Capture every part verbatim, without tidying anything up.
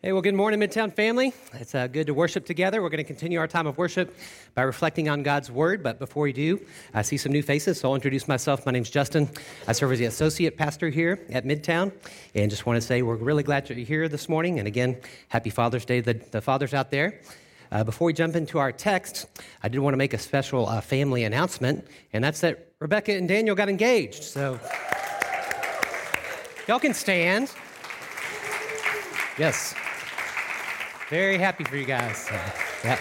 Hey, well, good morning, Midtown family. It's uh, good to worship together. We're going to continue our time of worship by reflecting on God's Word. But before we do, I see some new faces, so I'll introduce myself. My name's Justin. I serve as the associate pastor here at Midtown. And just want to say we're really glad that you're here this morning. And again, happy Father's Day to the, the fathers out there. Uh, before we jump into our text, I did want to make a special uh, family announcement, and that's that Rebecca and Daniel got engaged. So y'all can stand. Yes. Very happy for you guys. Uh, yeah.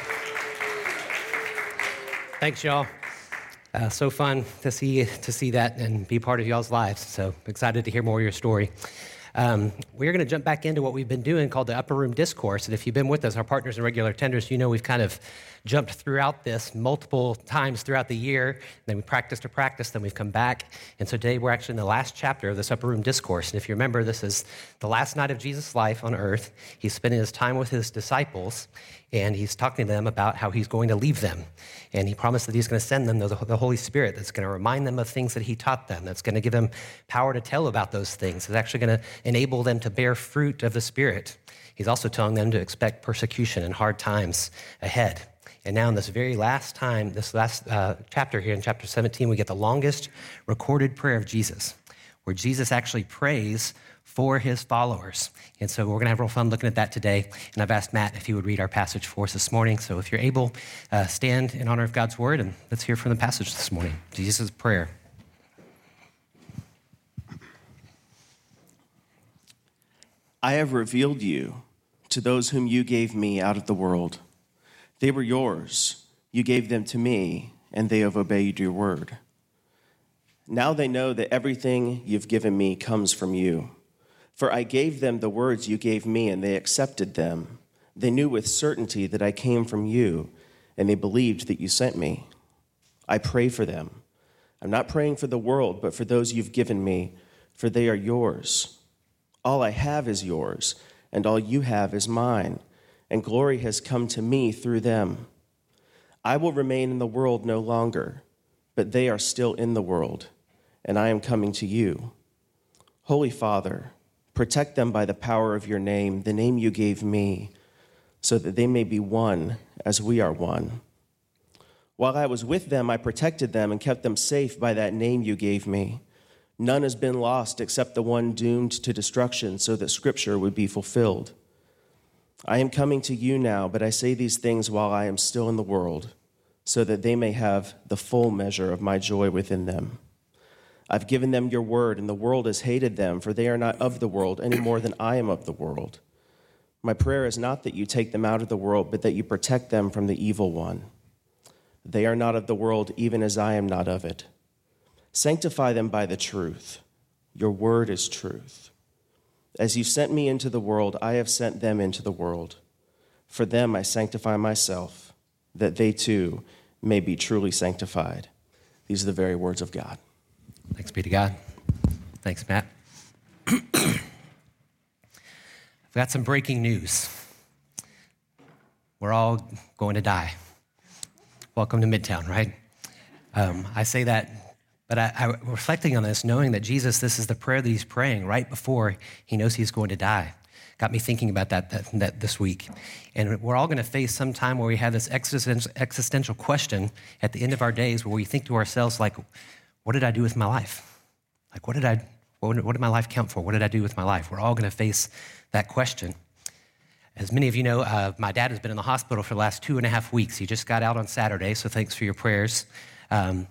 Thanks, y'all. Uh, so fun to see to see that and be part of y'all's lives. So excited to hear more of your story. Um, we're going to jump back into what we've been doing called the Upper Room Discourse. And if you've been with us, our partners and regular attenders, you know we've kind of jumped throughout this multiple times throughout the year. And then we practiced to practice, then we've come back. And so today we're actually in the last chapter of this Upper Room Discourse. And if you remember, this is the last night of Jesus' life on earth. He's spending his time with his disciples, and he's talking to them about how he's going to leave them. And he promised that he's going to send them the, the Holy Spirit that's going to remind them of things that he taught them, that's going to give them power to tell about those things. It's actually going to enable them to bear fruit of the Spirit. He's also telling them to expect persecution and hard times ahead. And now in this very last time, this last uh, chapter here in chapter seventeen, we get the longest recorded prayer of Jesus, where Jesus actually prays for his followers. And so we're going to have real fun looking at that today. And I've asked Matt if he would read our passage for us this morning. So if you're able, uh, stand in honor of God's word, and let's hear from the passage this morning, Jesus' prayer. I have revealed you to those whom you gave me out of the world. They were yours. You gave them to me, and they have obeyed your word. Now they know that everything you've given me comes from you. For I gave them the words you gave me, and they accepted them. They knew with certainty that I came from you, and they believed that you sent me. I pray for them. I'm not praying for the world, but for those you've given me, for they are yours. All I have is yours, and all you have is mine, and glory has come to me through them. I will remain in the world no longer, but they are still in the world, and I am coming to you. Holy Father, protect them by the power of your name, the name you gave me, so that they may be one as we are one. While I was with them, I protected them and kept them safe by that name you gave me. None has been lost except the one doomed to destruction, so that Scripture would be fulfilled. I am coming to you now, but I say these things while I am still in the world, so that they may have the full measure of my joy within them. I've given them your word, and the world has hated them, for they are not of the world any more than I am of the world. My prayer is not that you take them out of the world, but that you protect them from the evil one. They are not of the world, even as I am not of it. Sanctify them by the truth. Your word is truth. As you sent me into the world, I have sent them into the world. For them I sanctify myself, that they too may be truly sanctified. These are the very words of God. Thanks be to God. Thanks, Matt. I've got some breaking news. We're all going to die. Welcome to Midtown, right? Um, I say that But I, I reflecting on this, knowing that Jesus, this is the prayer that he's praying right before he knows he's going to die, got me thinking about that, that, that this week. And we're all going to face some time where we have this existential, existential question at the end of our days, where we think to ourselves, like, what did I do with my life? Like, what did I? What, what did my life count for? What did I do with my life? We're all going to face that question. As many of you know, uh, my dad has been in the hospital for the last two and a half weeks. He just got out on Saturday, so thanks for your prayers. Um,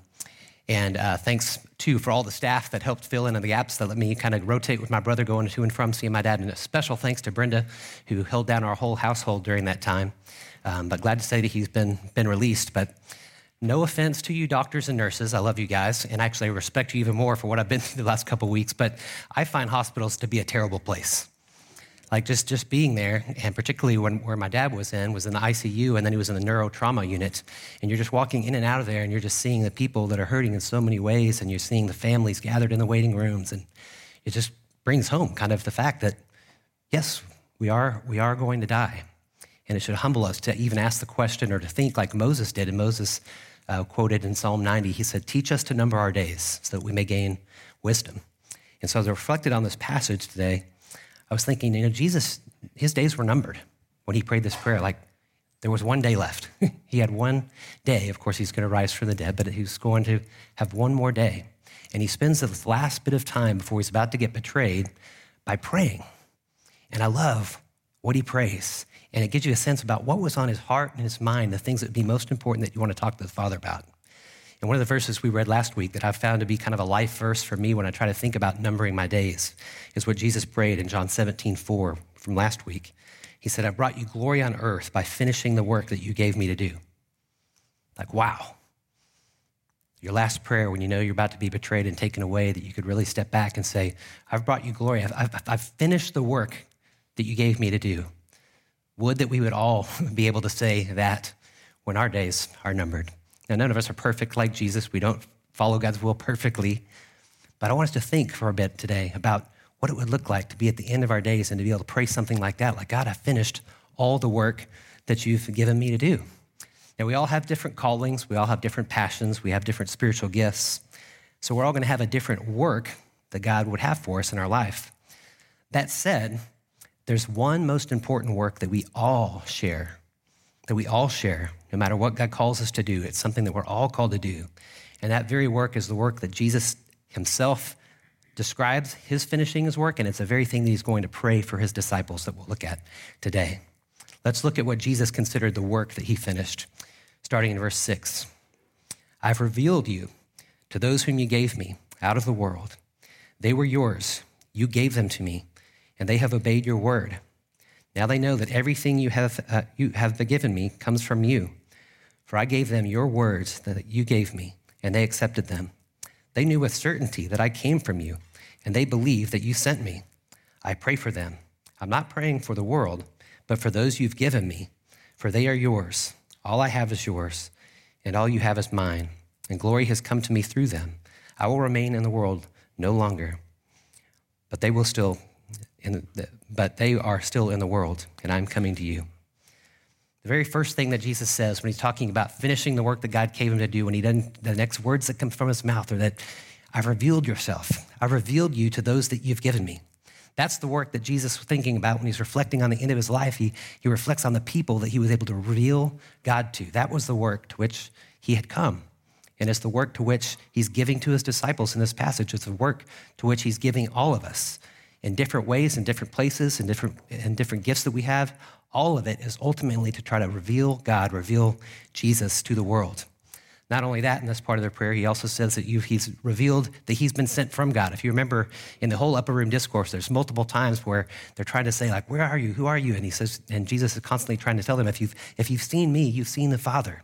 And uh, thanks, too, for all the staff that helped fill in on the apps that let me kind of rotate with my brother going to and from seeing my dad. And a special thanks to Brenda, who held down our whole household during that time. Um, but glad to say that he's been been released. But no offense to you doctors and nurses. I love you guys. And actually, I respect you even more for what I've been through the last couple weeks. But I find hospitals to be a terrible place. Like just, just being there, and particularly when where my dad was in, was in the I C U, and then he was in the neurotrauma unit. And you're just walking in and out of there, and you're just seeing the people that are hurting in so many ways, and you're seeing the families gathered in the waiting rooms. And it just brings home kind of the fact that, yes, we are we are going to die. And it should humble us to even ask the question, or to think like Moses did. And Moses uh, quoted in Psalm ninety, he said, teach us to number our days so that we may gain wisdom. And so as I reflected on this passage today, I was thinking, you know, Jesus his days were numbered when he prayed this prayer. Like, there was one day left. He had one day. Of course, he's going to rise from the dead, but he's going to have one more day. And he spends this last bit of time before he's about to get betrayed by praying. And I love what he prays. And it gives you a sense about what was on his heart and his mind, the things that would be most important that you want to talk to the Father about. And one of the verses we read last week that I've found to be kind of a life verse for me when I try to think about numbering my days is what Jesus prayed in John seventeen four from last week. He said, I brought you glory on earth by finishing the work that you gave me to do. Like, wow. Your last prayer when you know you're about to be betrayed and taken away, that you could really step back and say, I've brought you glory. I've, I've, I've finished the work that you gave me to do. Would that we would all be able to say that when our days are numbered. Now, none of us are perfect like Jesus. We don't follow God's will perfectly. But I want us to think for a bit today about what it would look like to be at the end of our days and to be able to pray something like that, like, God, I finished all the work that you've given me to do. Now, we all have different callings. We all have different passions. We have different spiritual gifts. So we're all going to have a different work that God would have for us in our life. That said, there's one most important work that we all share, that we all share, no matter what God calls us to do. It's something that we're all called to do. And that very work is the work that Jesus himself describes his finishing his work, and it's the very thing that he's going to pray for his disciples that we'll look at today. Let's look at what Jesus considered the work that he finished, starting in verse six. I've revealed you to those whom you gave me out of the world. They were yours. You gave them to me, and they have obeyed your word. Now they know that everything you have uh, you have given me comes from you. For I gave them your words that you gave me, and they accepted them. They knew with certainty that I came from you, and they believed that you sent me. I pray for them. I'm not praying for the world, but for those you've given me, for they are yours. All I have is yours, and all you have is mine, and glory has come to me through them. I will remain in the world no longer, but they will still In the, but they are still in the world, and I'm coming to you. The very first thing that Jesus says when he's talking about finishing the work that God gave him to do, when he doesn't, the next words that come from his mouth are that I've revealed yourself. I've revealed you to those that you've given me. That's the work that Jesus was thinking about when he's reflecting on the end of his life. He, he reflects on the people that he was able to reveal God to. That was the work to which he had come. And it's the work to which he's giving to his disciples in this passage. It's the work to which he's giving all of us, in different ways, in different places, in different in different gifts that we have. All of it is ultimately to try to reveal God, reveal Jesus to the world. Not only that, in this part of their prayer, he also says that you, he's revealed that he's been sent from God. If you remember in the whole Upper Room Discourse, there's multiple times where they're trying to say, like, where are you? Who are you? And he says, and Jesus is constantly trying to tell them, if you've if you've seen me, you've seen the Father.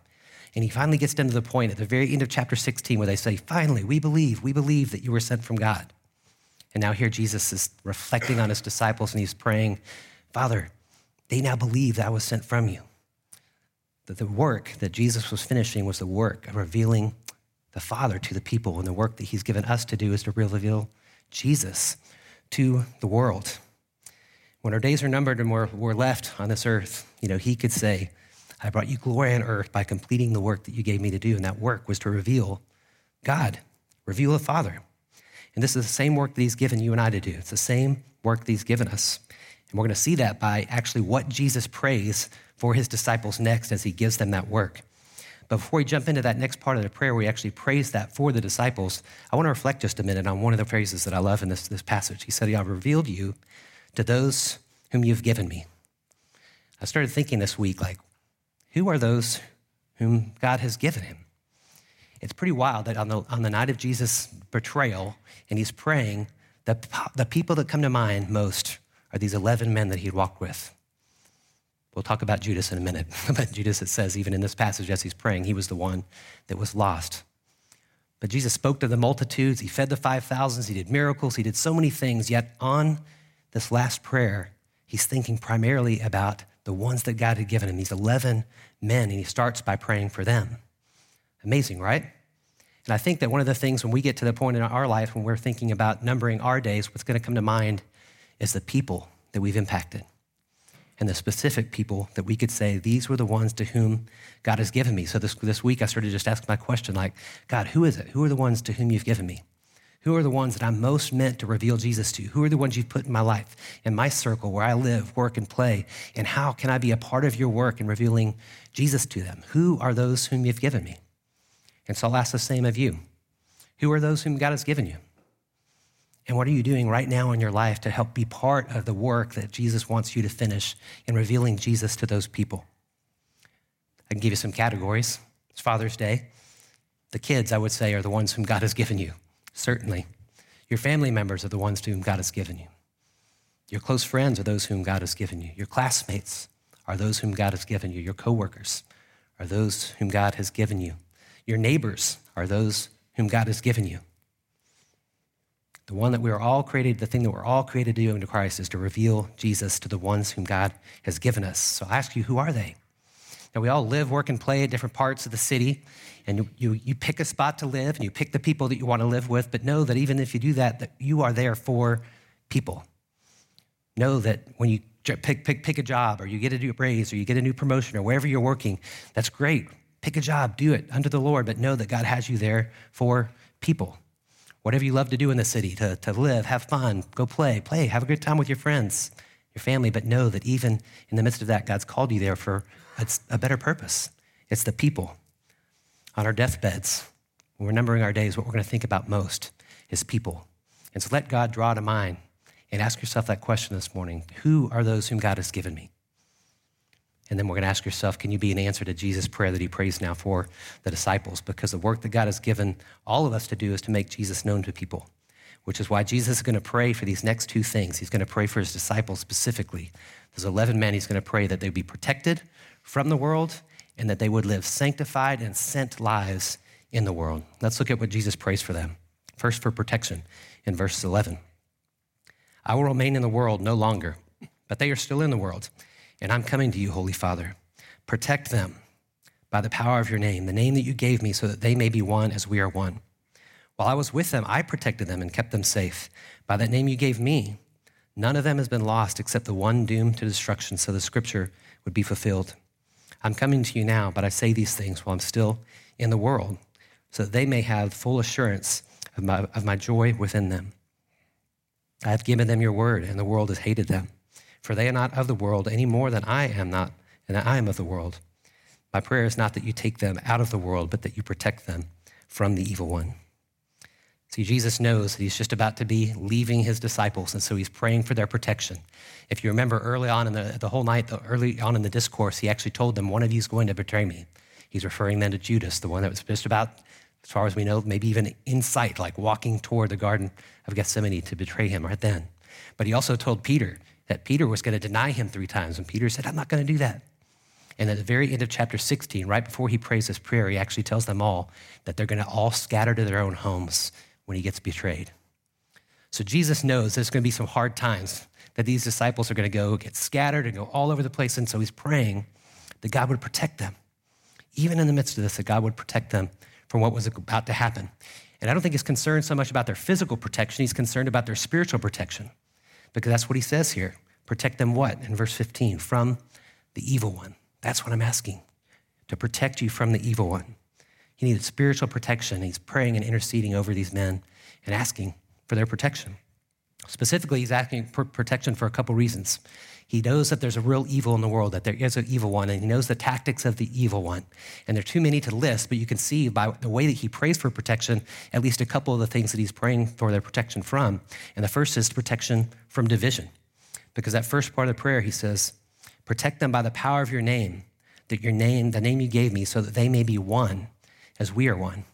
And he finally gets down to the point at the very end of chapter sixteen where they say, finally, we believe, we believe that you were sent from God. And now here Jesus is reflecting on his disciples and he's praying, Father, they now believe that I was sent from you. That the work that Jesus was finishing was the work of revealing the Father to the people, and the work that he's given us to do is to reveal Jesus to the world. When our days are numbered and we're, we're left on this earth, you know, he could say, I brought you glory on earth by completing the work that you gave me to do, and that work was to reveal God, reveal the Father. And this is the same work that he's given you and I to do. It's the same work that he's given us. And we're going to see that by actually what Jesus prays for his disciples next as he gives them that work. But before we jump into that next part of the prayer where he actually prays that for the disciples, I want to reflect just a minute on one of the phrases that I love in this, this passage. He said, I've revealed you to those whom you've given me. I started thinking this week, like, who are those whom God has given him? It's pretty wild that on the on the night of Jesus' betrayal, and he's praying, the, the people that come to mind most are these eleven men that he walked with. We'll talk about Judas in a minute. But Judas, it says, even in this passage, as he's praying, he was the one that was lost. But Jesus spoke to the multitudes. He fed the five thousand. He did miracles. He did so many things. Yet on this last prayer, he's thinking primarily about the ones that God had given him, these eleven men, and he starts by praying for them. Amazing, right? And I think that one of the things when we get to the point in our life when we're thinking about numbering our days, what's going to come to mind is the people that we've impacted and the specific people that we could say, these were the ones to whom God has given me. So this, this week I started just asking my question, like, God, who is it? Who are the ones to whom you've given me? Who are the ones that I'm most meant to reveal Jesus to? Who are the ones you've put in my life, in my circle, where I live, work, and play? And how can I be a part of your work in revealing Jesus to them? Who are those whom you've given me? And so I'll ask the same of you. Who are those whom God has given you? And what are you doing right now in your life to help be part of the work that Jesus wants you to finish in revealing Jesus to those people? I can give you some categories. It's Father's Day. The kids, I would say, are the ones whom God has given you, certainly. Your family members are the ones to whom God has given you. Your close friends are those whom God has given you. Your classmates are those whom God has given you. Your coworkers are those whom God has given you. Your neighbors are those whom God has given you. The one that we are all created, the thing that we're all created to do in Christ is to reveal Jesus to the ones whom God has given us. So I ask you, who are they? Now, we all live, work, and play at different parts of the city, and you, you pick a spot to live, and you pick the people that you want to live with, but know that even if you do that, that you are there for people. Know that when you pick, pick, pick a job, or you get a new raise, or you get a new promotion, or wherever you're working, that's great. Pick a job, do it unto the Lord, but know that God has you there for people. Whatever you love to do in the city, to, to live, have fun, go play, play, have a good time with your friends, your family, but know that even in the midst of that, God's called you there for it's a better purpose. It's the people. On our deathbeds, when we're numbering our days, what we're going to think about most is people. And so let God draw to mind and ask yourself that question this morning. Who are those whom God has given me? And then we're going to ask yourself, can you be an answer to Jesus' prayer that he prays now for the disciples? Because the work that God has given all of us to do is to make Jesus known to people, which is why Jesus is going to pray for these next two things. He's going to pray for his disciples specifically. There's eleven men he's going to pray that they be protected from the world and that they would live sanctified and sent lives in the world. Let's look at what Jesus prays for them. First, for protection in verse eleven. I will remain in the world no longer, but they are still in the world, and I'm coming to you, Holy Father. Protect them by the power of your name, the name that you gave me, so that they may be one as we are one. While I was with them, I protected them and kept them safe. By that name you gave me, none of them has been lost except the one doomed to destruction, so the scripture would be fulfilled. I'm coming to you now, but I say these things while I'm still in the world, so that they may have full assurance of my, of my joy within them. I have given them your word, and the world has hated them, for they are not of the world any more than I am not, and I am of the world. My prayer is not that you take them out of the world, but that you protect them from the evil one. See, Jesus knows that he's just about to be leaving his disciples, and so he's praying for their protection. If you remember early on in the, the whole night, the early on in the discourse, he actually told them, one of you is going to betray me. He's referring then to Judas, the one that was just about, as far as we know, maybe even in sight, like walking toward the Garden of Gethsemane to betray him right then. But he also told Peter that Peter was going to deny him three times, and Peter said, I'm not going to do that. And at the very end of chapter sixteen, right before he prays this prayer, he actually tells them all that they're going to all scatter to their own homes when he gets betrayed. So Jesus knows there's going to be some hard times that these disciples are going to go get scattered and go all over the place. And so he's praying that God would protect them. Even in the midst of this, that God would protect them from what was about to happen. And I don't think he's concerned so much about their physical protection. He's concerned about their spiritual protection, because that's what he says here. Protect them what? In verse fifteen, from the evil one. That's what I'm asking, to protect you from the evil one. He needed spiritual protection. He's praying and interceding over these men and asking for their protection. Specifically, he's asking for protection for a couple reasons. He knows that there's a real evil in the world, that there is an evil one, and he knows the tactics of the evil one. And there are too many to list, but you can see by the way that he prays for protection, at least a couple of the things that he's praying for their protection from. And the first is protection from division, because that first part of the prayer, he says, protect them by the power of your name, that your name, the name you gave me, so that they may be one as we are one.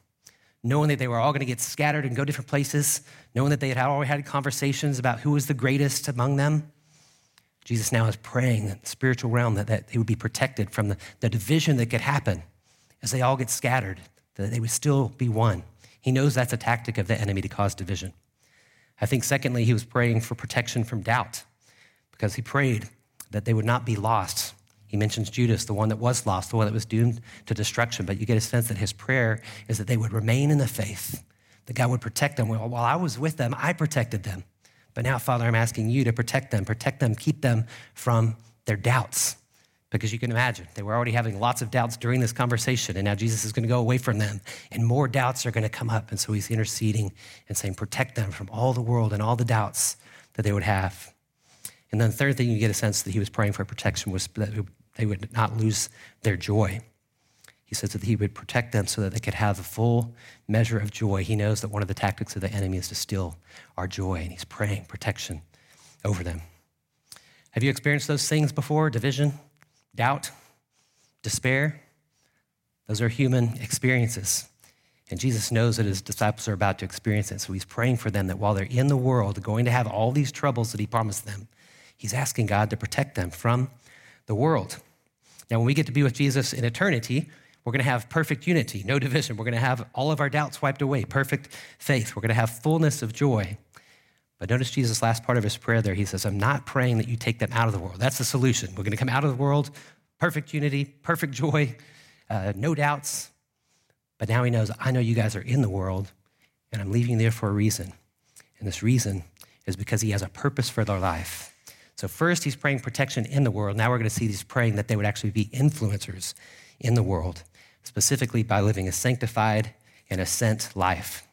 Knowing that they were all going to get scattered and go different places, knowing that they had already had conversations about who was the greatest among them, Jesus now is praying that the spiritual realm, that, that they would be protected from the, the division that could happen as they all get scattered, that they would still be one. He knows that's a tactic of the enemy to cause division. I think secondly, he was praying for protection from doubt, because he prayed that they would not be lost. He mentions Judas, the one that was lost, the one that was doomed to destruction. But you get a sense that his prayer is that they would remain in the faith, that God would protect them. While I was with them, I protected them. But now, Father, I'm asking you to protect them, protect them, keep them from their doubts, Because you can imagine, they were already having lots of doubts during this conversation, and now Jesus is going to go away from them, and more doubts are going to come up. And so he's interceding and saying, protect them from all the world and all the doubts that they would have. And then the third thing you get a sense that he was praying for protection was that they would not lose their joy. He says that he would protect them so that they could have the full measure of joy. He knows that one of the tactics of the enemy is to steal our joy, and he's praying protection over them. Have you experienced those things before? Division? Doubt, despair, those are human experiences. And Jesus knows that his disciples are about to experience it. So he's praying for them that while they're in the world, going to have all these troubles that he promised them, he's asking God to protect them from the world. Now, when we get to be with Jesus in eternity, we're going to have perfect unity, no division. We're going to have all of our doubts wiped away, perfect faith. We're going to have fullness of joy. But notice Jesus' last part of his prayer there. He says, I'm not praying that you take them out of the world. That's the solution. We're going to come out of the world, perfect unity, perfect joy, uh, no doubts. But now he knows, I know you guys are in the world, and I'm leaving you there for a reason. And this reason is because he has a purpose for their life. So first, he's praying protection in the world. Now we're going to see he's praying that they would actually be influencers in the world, specifically by living a sanctified and a sent life.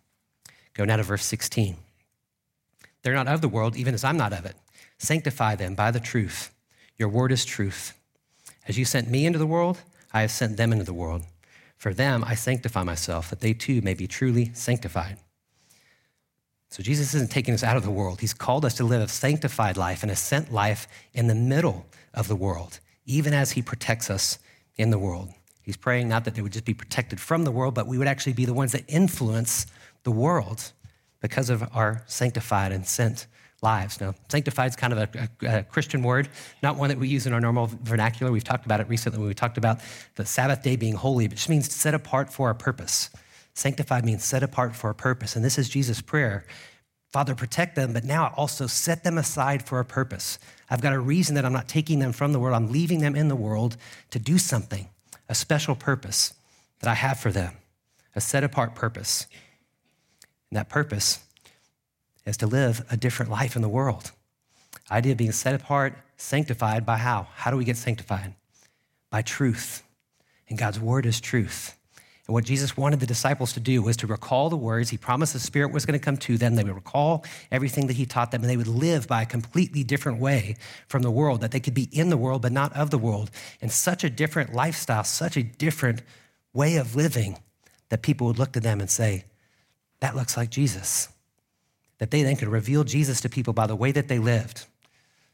Go now to verse sixteen. They're not of the world, even as I'm not of it. Sanctify them by the truth. Your word is truth. As you sent me into the world, I have sent them into the world. For them, I sanctify myself, that they too may be truly sanctified. So Jesus isn't taking us out of the world. He's called us to live a sanctified life and a sent life in the middle of the world, even as he protects us in the world. He's praying not that they would just be protected from the world, but we would actually be the ones that influence the world because of our sanctified and sent lives. Now, sanctified is kind of a, a, a Christian word, not one that we use in our normal vernacular. We've talked about it recently when we talked about the Sabbath day being holy, but it just means set apart for a purpose. Sanctified means set apart for a purpose, and this is Jesus' prayer. Father, protect them, but now also set them aside for a purpose. I've got a reason that I'm not taking them from the world. I'm leaving them in the world to do something, a special purpose that I have for them, a set apart purpose. And that purpose is to live a different life in the world. Idea of being set apart, sanctified by how? How do we get sanctified? By truth. And God's word is truth. And what Jesus wanted the disciples to do was to recall the words. He promised the Spirit was going to come to them. They would recall everything that he taught them, and they would live by a completely different way from the world, that they could be in the world but not of the world. And such a different lifestyle, such a different way of living that people would look to them and say, that looks like Jesus, that they then could reveal Jesus to people by the way that they lived.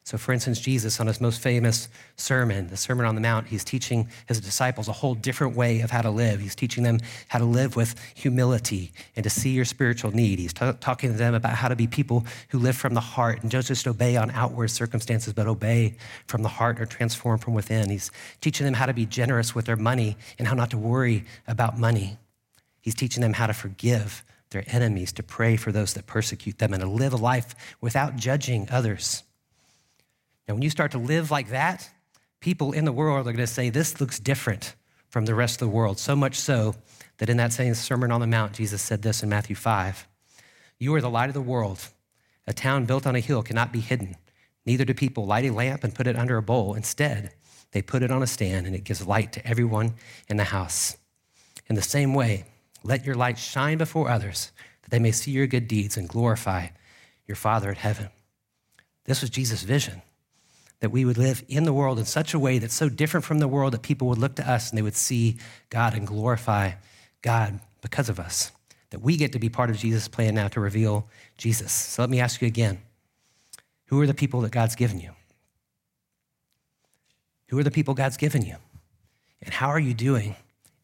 So for instance, Jesus on his most famous sermon, the Sermon on the Mount, he's teaching his disciples a whole different way of how to live. He's teaching them how to live with humility and to see your spiritual need. He's t- talking to them about how to be people who live from the heart and don't just obey on outward circumstances, but obey from the heart or transform from within. He's teaching them how to be generous with their money and how not to worry about money. He's teaching them how to forgive their enemies, to pray for those that persecute them, and to live a life without judging others. Now, when you start to live like that, people in the world are going to say, this looks different from the rest of the world, so much so that in that same Sermon on the Mount, Jesus said this in Matthew five, you are the light of the world. A town built on a hill cannot be hidden. Neither do people light a lamp and put it under a bowl. Instead, they put it on a stand, and it gives light to everyone in the house. In the same way, let your light shine before others, that they may see your good deeds and glorify your Father in heaven. This was Jesus' vision, that we would live in the world in such a way that's so different from the world that people would look to us and they would see God and glorify God because of us, that we get to be part of Jesus' plan now to reveal Jesus. So let me ask you again, who are the people that God's given you? Who are the people God's given you? And how are you doing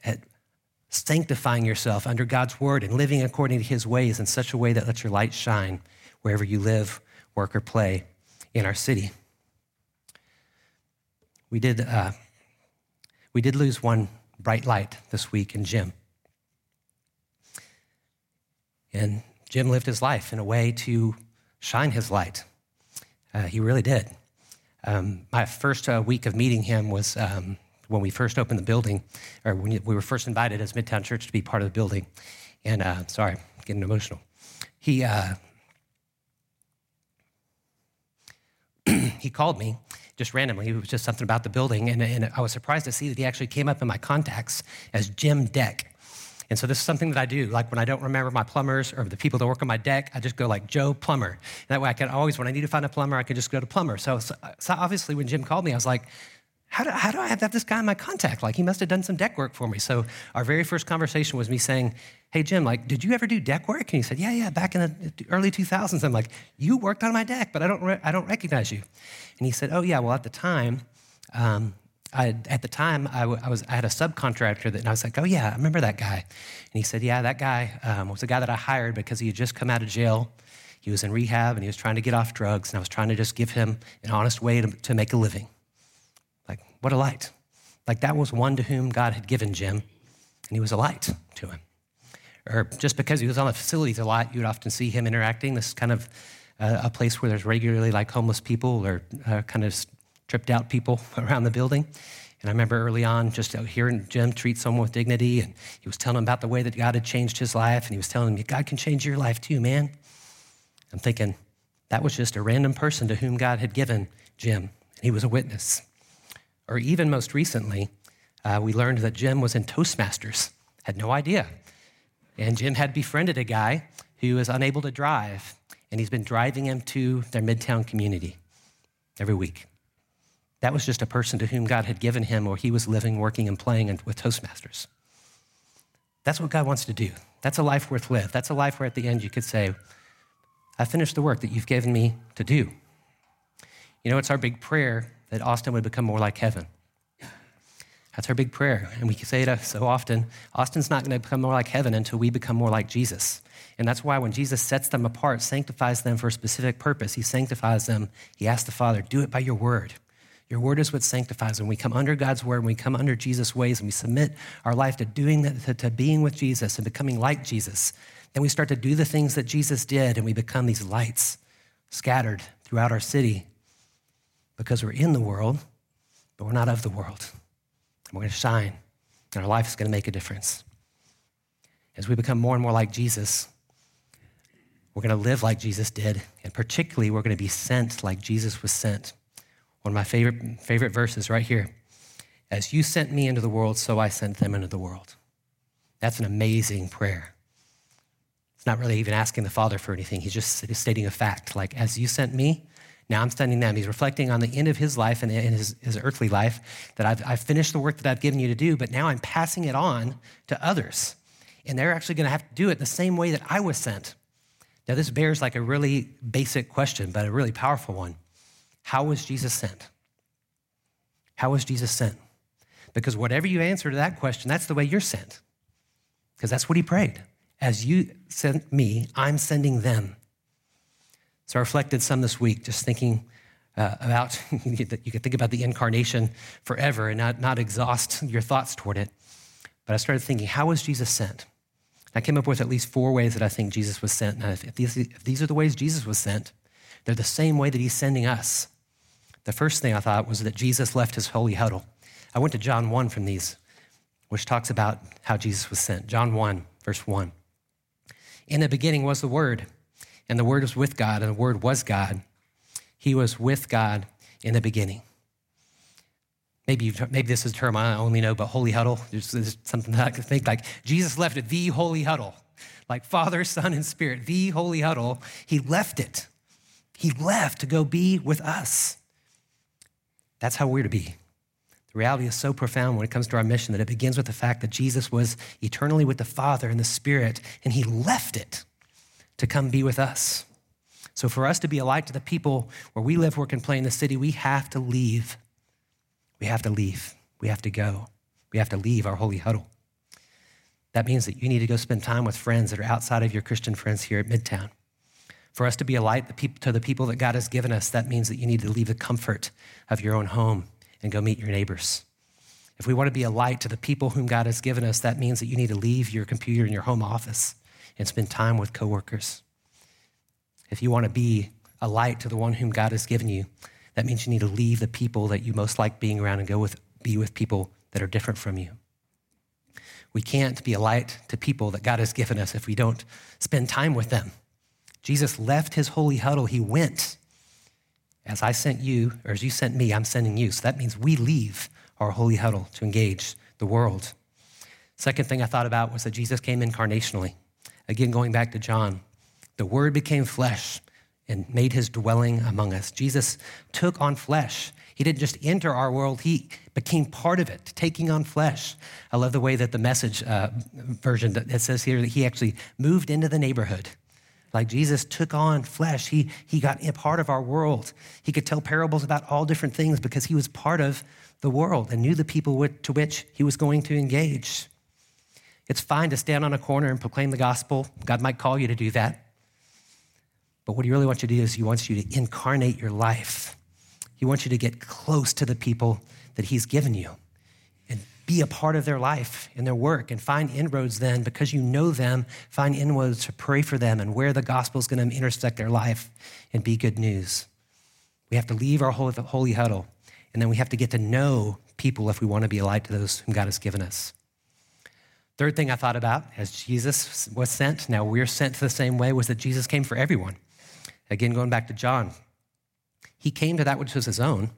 at sanctifying yourself under God's word and living according to his ways in such a way that lets your light shine wherever you live, work, or play in our city? We did uh, we did lose one bright light this week in Jim. And Jim lived his life in a way to shine his light. Uh, he really did. Um, my first uh, week of meeting him was... Um, when we first opened the building, or when we were first invited as Midtown Church to be part of the building. And uh, sorry, getting emotional. He uh, he called me just randomly. It was just something about the building, and, and I was surprised to see that he actually came up in my contacts as Jim Deck. And so this is something that I do. Like when I don't remember my plumbers or the people that work on my deck, I just go like Joe Plumber. And that way I can always, when I need to find a plumber, I can just go to plumber. So, so obviously when Jim called me, I was like, how do, how do I have this guy in my contact? Like he must have done some deck work for me. So our very first conversation was me saying, hey, Jim, like, did you ever do deck work? And he said, yeah, yeah, back in the early two thousands. I'm like, you worked on my deck, but I don't re- I don't recognize you. And he said, oh, yeah, well, at the time, um, I, at the time, I, w- I was I had a subcontractor, that, and I was like, oh, yeah, I remember that guy. And he said, yeah, that guy um, was a guy that I hired because he had just come out of jail. He was in rehab, and he was trying to get off drugs, and I was trying to just give him an honest way to, to make a living. Like, what a light. Like, that was one to whom God had given Jim, and he was a light to him. Or just because he was on the facilities a lot, you would often see him interacting. This is kind of uh, a place where there's regularly, like, homeless people or uh, kind of tripped out people around the building. And I remember early on just hearing Jim treat someone with dignity, and he was telling him about the way that God had changed his life, and he was telling him, God can change your life too, man. I'm thinking, that was just a random person to whom God had given Jim, and he was a witness. Or even most recently, uh, we learned that Jim was in Toastmasters, had no idea. And Jim had befriended a guy who was unable to drive, and he's been driving him to their Midtown community every week. That was just a person to whom God had given him, or he was living, working, and playing with Toastmasters. That's what God wants to do. That's a life worth lived. That's a life where at the end you could say, I finished the work that you've given me to do. You know, it's our big prayer that Austin would become more like heaven. That's our big prayer. And we say it so often, Austin's not going to become more like heaven until we become more like Jesus. And that's why when Jesus sets them apart, sanctifies them for a specific purpose, he sanctifies them. He asks the Father, do it by your word. Your word is what sanctifies. When we come under God's word, when we come under Jesus' ways, and we submit our life to doing that, to, to being with Jesus and becoming like Jesus, then we start to do the things that Jesus did, and we become these lights scattered throughout our city because we're in the world, but we're not of the world. And we're going to shine, and our life is going to make a difference. As we become more and more like Jesus, we're going to live like Jesus did, and particularly we're going to be sent like Jesus was sent. One of my favorite favorite verses right here. As you sent me into the world, so I sent them into the world. That's an amazing prayer. It's not really even asking the Father for anything. He's just stating a fact. Like, as you sent me, now I'm sending them. He's reflecting on the end of his life and his, his earthly life, that I've, I've finished the work that I've given you to do, but now I'm passing it on to others. And they're actually going to have to do it the same way that I was sent. Now, this bears like a really basic question, but a really powerful one. How was Jesus sent? How was Jesus sent? Because whatever you answer to that question, that's the way you're sent. Because that's what he prayed. As you sent me, I'm sending them. So I reflected some this week, just thinking uh, about, you could think about the incarnation forever and not, not exhaust your thoughts toward it. But I started thinking, how was Jesus sent? I came up with at least four ways that I think Jesus was sent. Now, if these, if these are the ways Jesus was sent, they're the same way that he's sending us. The first thing I thought was that Jesus left his holy huddle. I went to John one from these, which talks about how Jesus was sent. John one, verse one. In the beginning was the Word, and the Word was with God, and the Word was God. He was with God in the beginning. Maybe you've, maybe this is a term I only know, but holy huddle, there's, there's something that I could think like, Jesus left it, the holy huddle, like Father, Son, and Spirit, the holy huddle. He left it. He left to go be with us. That's how we're to be. The reality is so profound when it comes to our mission that it begins with the fact that Jesus was eternally with the Father and the Spirit, and he left it to come be with us. So for us to be a light to the people where we live, work, and play in the city, we have to leave. We have to leave. We have to go. We have to leave our holy huddle. That means that you need to go spend time with friends that are outside of your Christian friends here at Midtown. For us to be a light to the people that God has given us, that means that you need to leave the comfort of your own home and go meet your neighbors. If we want to be a light to the people whom God has given us, that means that you need to leave your computer in your home office and spend time with coworkers. If you want to be a light to the one whom God has given you, that means you need to leave the people that you most like being around and go with, be with people that are different from you. We can't be a light to people that God has given us if we don't spend time with them. Jesus left his holy huddle. He went. As I sent you, or as you sent me, I'm sending you. So that means we leave our holy huddle to engage the world. Second thing I thought about was that Jesus came incarnationally. Again, going back to John, the Word became flesh and made his dwelling among us. Jesus took on flesh. He didn't just enter our world, he became part of it, taking on flesh. I love the way that the Message uh, version that it says here that he actually moved into the neighborhood. Like Jesus took on flesh. He, he got a part of our world. He could tell parables about all different things because he was part of the world and knew the people with, to which he was going to engage. It's fine to stand on a corner and proclaim the gospel. God might call you to do that. But what he really wants you to do is he wants you to incarnate your life. He wants you to get close to the people that he's given you and be a part of their life and their work and find inroads then because you know them, find inroads to pray for them and where the gospel is going to intersect their life and be good news. We have to leave our holy, holy huddle, and then we have to get to know people if we want to be a light to those whom God has given us. Third thing I thought about as Jesus was sent, now we're sent the same way, was that Jesus came for everyone. Again, going back to John, he came to that which was his own,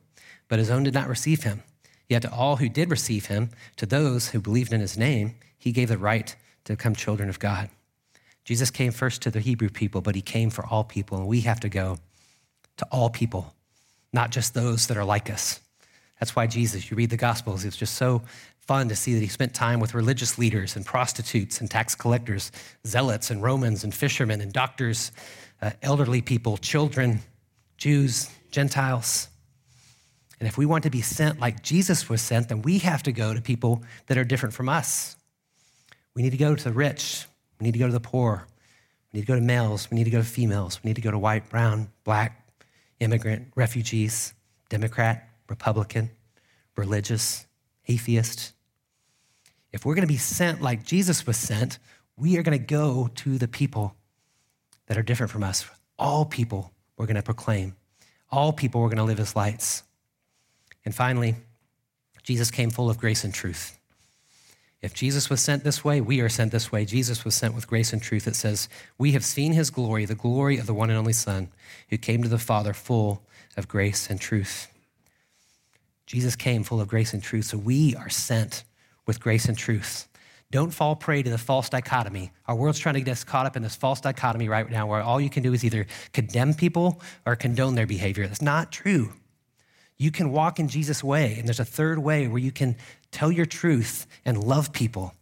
but his own did not receive him. Yet to all who did receive him, to those who believed in his name, he gave the right to become children of God. Jesus came first to the Hebrew people, but he came for all people, and we have to go to all people, not just those that are like us. That's why Jesus, you read the Gospels, it's just so fun to see that he spent time with religious leaders and prostitutes and tax collectors, zealots and Romans and fishermen and doctors, uh, elderly people, children, Jews, Gentiles. And if we want to be sent like Jesus was sent, then we have to go to people that are different from us. We need to go to the rich. We need to go to the poor. We need to go to males. We need to go to females. We need to go to white, brown, black, immigrant, refugees, Democrat, Republican, religious, atheist. If we're going to be sent like Jesus was sent, we are going to go to the people that are different from us. All people we're going to proclaim. All people were going to live as lights. And finally, Jesus came full of grace and truth. If Jesus was sent this way, we are sent this way. Jesus was sent with grace and truth. It says, we have seen his glory, the glory of the one and only Son, who came to the Father full of grace and truth. Jesus came full of grace and truth, so we are sent with grace and truth. Don't fall prey to the false dichotomy. Our world's trying to get us caught up in this false dichotomy right now where all you can do is either condemn people or condone their behavior. That's not true. You can walk in Jesus' way, and there's a third way where you can tell your truth and love people.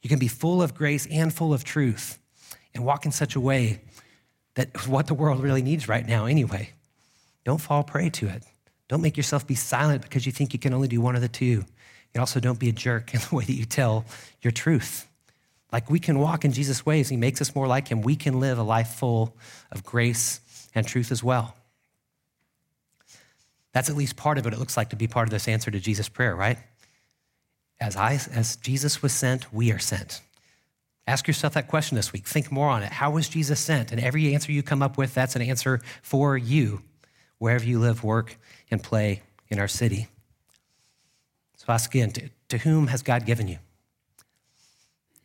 You can be full of grace and full of truth and walk in such a way that what the world really needs right now anyway. Don't fall prey to it. Don't make yourself be silent because you think you can only do one of the two. And also don't be a jerk in the way that you tell your truth. Like we can walk in Jesus' ways. He makes us more like him. We can live a life full of grace and truth as well. That's at least part of what it looks like to be part of this answer to Jesus' prayer, right? As I, as Jesus was sent, we are sent. Ask yourself that question this week. Think more on it. How was Jesus sent? And every answer you come up with, that's an answer for you, wherever you live, work, and play in our city. So ask again, to, to whom has God given you?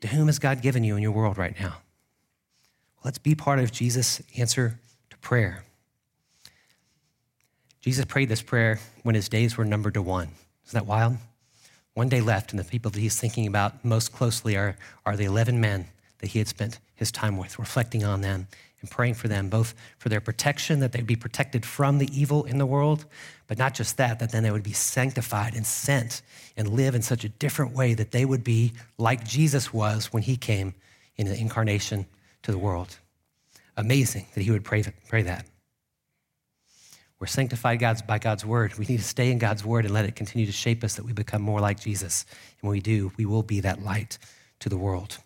To whom has God given you in your world right now? Well, let's be part of Jesus' answer to prayer. Jesus prayed this prayer when his days were numbered to one. Isn't that wild? One day left, and the people that he's thinking about most closely are, are the eleven men that he had spent his time with, reflecting on them and praying for them, both for their protection, that they'd be protected from the evil in the world, but not just that, that then they would be sanctified and sent and live in such a different way that they would be like Jesus was when he came in the incarnation to the world. Amazing that he would pray, pray that. We're sanctified God's, by God's word. We need to stay in God's word and let it continue to shape us that we become more like Jesus. And when we do, we will be that light to the world.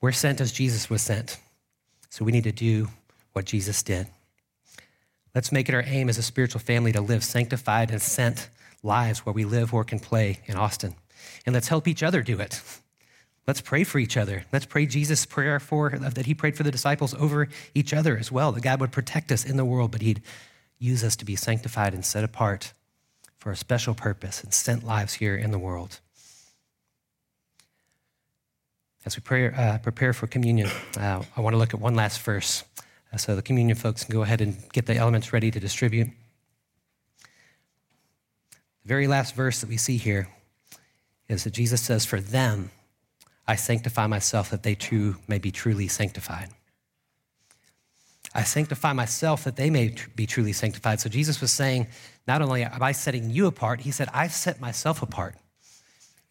We're sent as Jesus was sent, so we need to do what Jesus did. Let's make it our aim as a spiritual family to live sanctified and sent lives where we live, work, and play in Austin. And let's help each other do it. Let's pray for each other. Let's pray Jesus' prayer for that he prayed for the disciples over each other as well, that God would protect us in the world, but he'd use us to be sanctified and set apart for a special purpose and sent lives here in the world. As we pray, uh, prepare for communion, uh, I want to look at one last verse So the communion folks can go ahead and get the elements ready to distribute. The very last verse that we see here is that Jesus says, "For them I sanctify myself, that they too may be truly sanctified." I sanctify myself that they may be truly sanctified. So Jesus was saying, not only am I setting you apart, he said, I've set myself apart.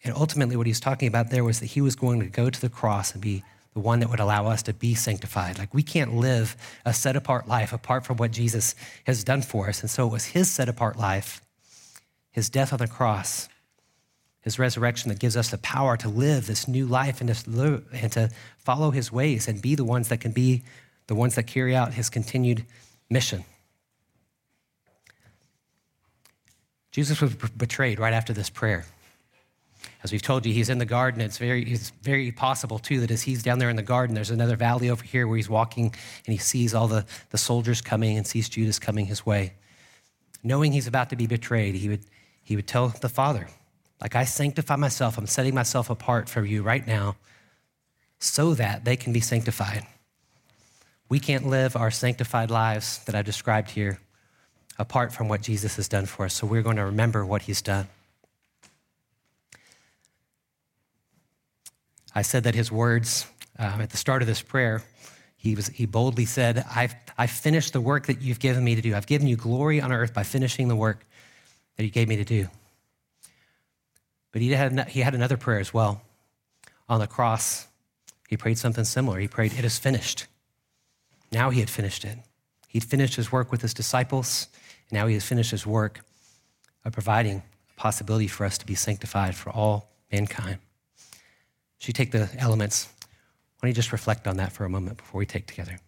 And ultimately what he was talking about there was that he was going to go to the cross and be the one that would allow us to be sanctified. Like, we can't live a set apart life apart from what Jesus has done for us. And so it was his set apart life, his death on the cross, his resurrection that gives us the power to live this new life and to, live, and to follow his ways and be the ones that can be the ones that carry out his continued mission. Jesus was betrayed right after this prayer. As we've told you, he's in the garden. It's very, it's very possible, too, that as he's down there in the garden, there's another valley over here where he's walking, and he sees all the, the soldiers coming and sees Judas coming his way. Knowing he's about to be betrayed, he would, he would tell the Father, like, I sanctify myself. I'm setting myself apart from you right now so that they can be sanctified. We can't live our sanctified lives that I described here apart from what Jesus has done for us. So we're going to remember what he's done. I said that his words um, at the start of this prayer, he was he boldly said, I've, I've finished the work that you've given me to do. I've given you glory on earth by finishing the work that you gave me to do. But he had, he had another prayer as well. On the cross, he prayed something similar. He prayed, it is finished. Now he had finished it. He'd finished his work with his disciples, and now he has finished his work of providing a possibility for us to be sanctified for all mankind. So you take the elements. Why don't you just reflect on that for a moment before we take together?